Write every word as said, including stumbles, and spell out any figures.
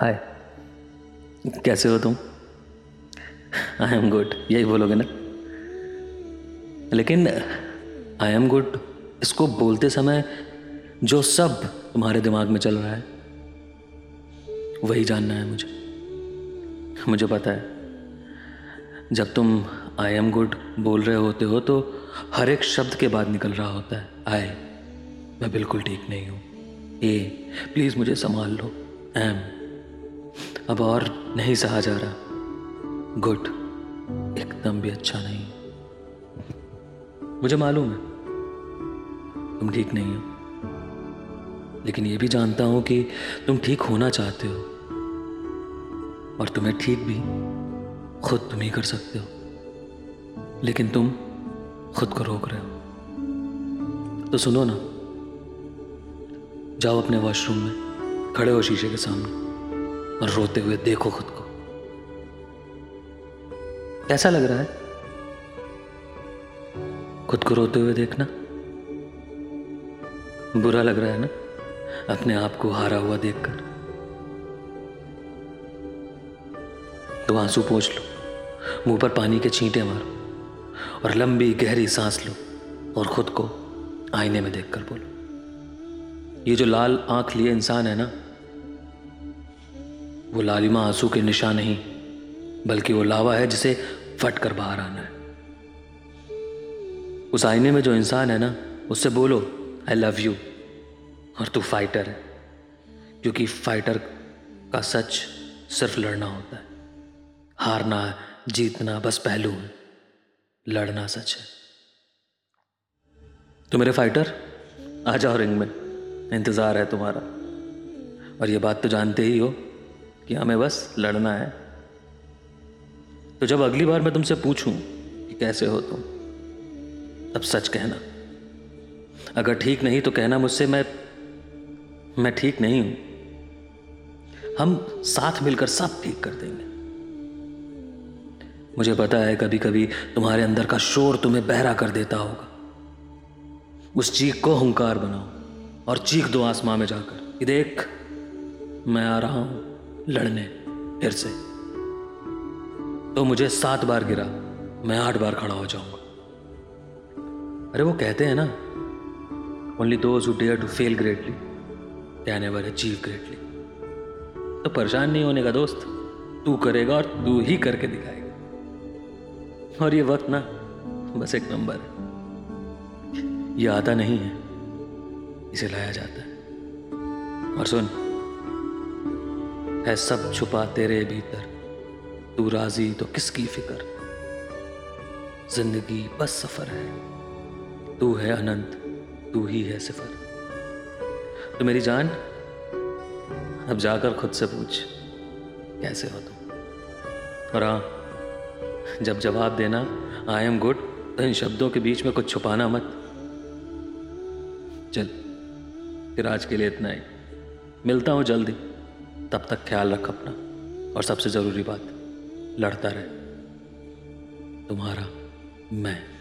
हाय, कैसे हो तुम? आई एम गुड, यही बोलोगे ना? लेकिन आई एम गुड इसको बोलते समय जो सब तुम्हारे दिमाग में चल रहा है वही जानना है मुझे। मुझे पता है जब तुम आई एम गुड बोल रहे होते हो तो हर एक शब्द के बाद निकल रहा होता है आई, मैं बिल्कुल ठीक नहीं हूँ, ए प्लीज़ मुझे संभाल लो, एम, अब और नहीं सहा जा रहा, गुड एकदम भी अच्छा नहीं। मुझे मालूम है तुम ठीक नहीं हो, लेकिन ये भी जानता हूं कि तुम ठीक होना चाहते हो और तुम्हें ठीक भी खुद तुम ही कर सकते हो, लेकिन तुम खुद को रोक रहे हो। तो सुनो ना, जाओ अपने वॉशरूम में, खड़े हो शीशे के सामने और रोते हुए देखो खुद को, कैसा लग रहा है? खुद को रोते हुए देखना, बुरा लग रहा है ना अपने आप को हारा हुआ देखकर? तो आंसू पोंछ लो, मुंह पर पानी के छींटे मारो और लंबी गहरी सांस लो और खुद को आईने में देखकर बोलो, ये जो लाल आंख लिए इंसान है ना, वो लालिमा आंसू के निशान नहीं बल्कि वो लावा है जिसे फट कर बाहर आना है। उस आईने में जो इंसान है ना, उससे बोलो आई लव यू, और तू फाइटर है, क्योंकि फाइटर का सच सिर्फ लड़ना होता है, हारना जीतना बस पहलू है, लड़ना सच है। तो मेरे फाइटर आ जाओ रिंग में, इंतज़ार है तुम्हारा, और ये बात तो जानते ही हो कि हमें बस लड़ना है। तो जब अगली बार मैं तुमसे पूछूं कि कैसे हो तुम, तब सच कहना, अगर ठीक नहीं तो कहना मुझसे मैं मैं ठीक नहीं हूं, हम साथ मिलकर सब ठीक कर देंगे। मुझे पता है कभी कभी तुम्हारे अंदर का शोर तुम्हें बहरा कर देता होगा, उस चीख को हुंकार बनाओ और चीख दो आसमां में जाकर कि देख मैं आ रहा हूं लड़ने फिर से। तो मुझे सात बार गिरा, मैं आठ बार खड़ा हो जाऊंगा। अरे वो कहते हैं ना, only those who dare to fail greatly can ever achieve greatly. तो परेशान नहीं होने का दोस्त, तू करेगा और तू ही करके दिखाएगा। और ये वक्त ना बस एक नंबर है, ये आता नहीं है, इसे लाया जाता है। और सुन, है सब छुपा तेरे भीतर, तू राजी तो किसकी फिक्र, जिंदगी बस सफर है, तू है अनंत, तू ही है सिफर। तो मेरी जान, अब जाकर खुद से पूछ कैसे हो तुम, और हाँ जब जवाब देना आई एम गुड तो इन शब्दों के बीच में कुछ छुपाना मत। चल फिर आज के लिए इतना ही, मिलता हूँ जल्दी, तब तक ख्याल रख अपना, और सबसे ज़रूरी बात, लड़ता रहे। तुम्हारा मैं।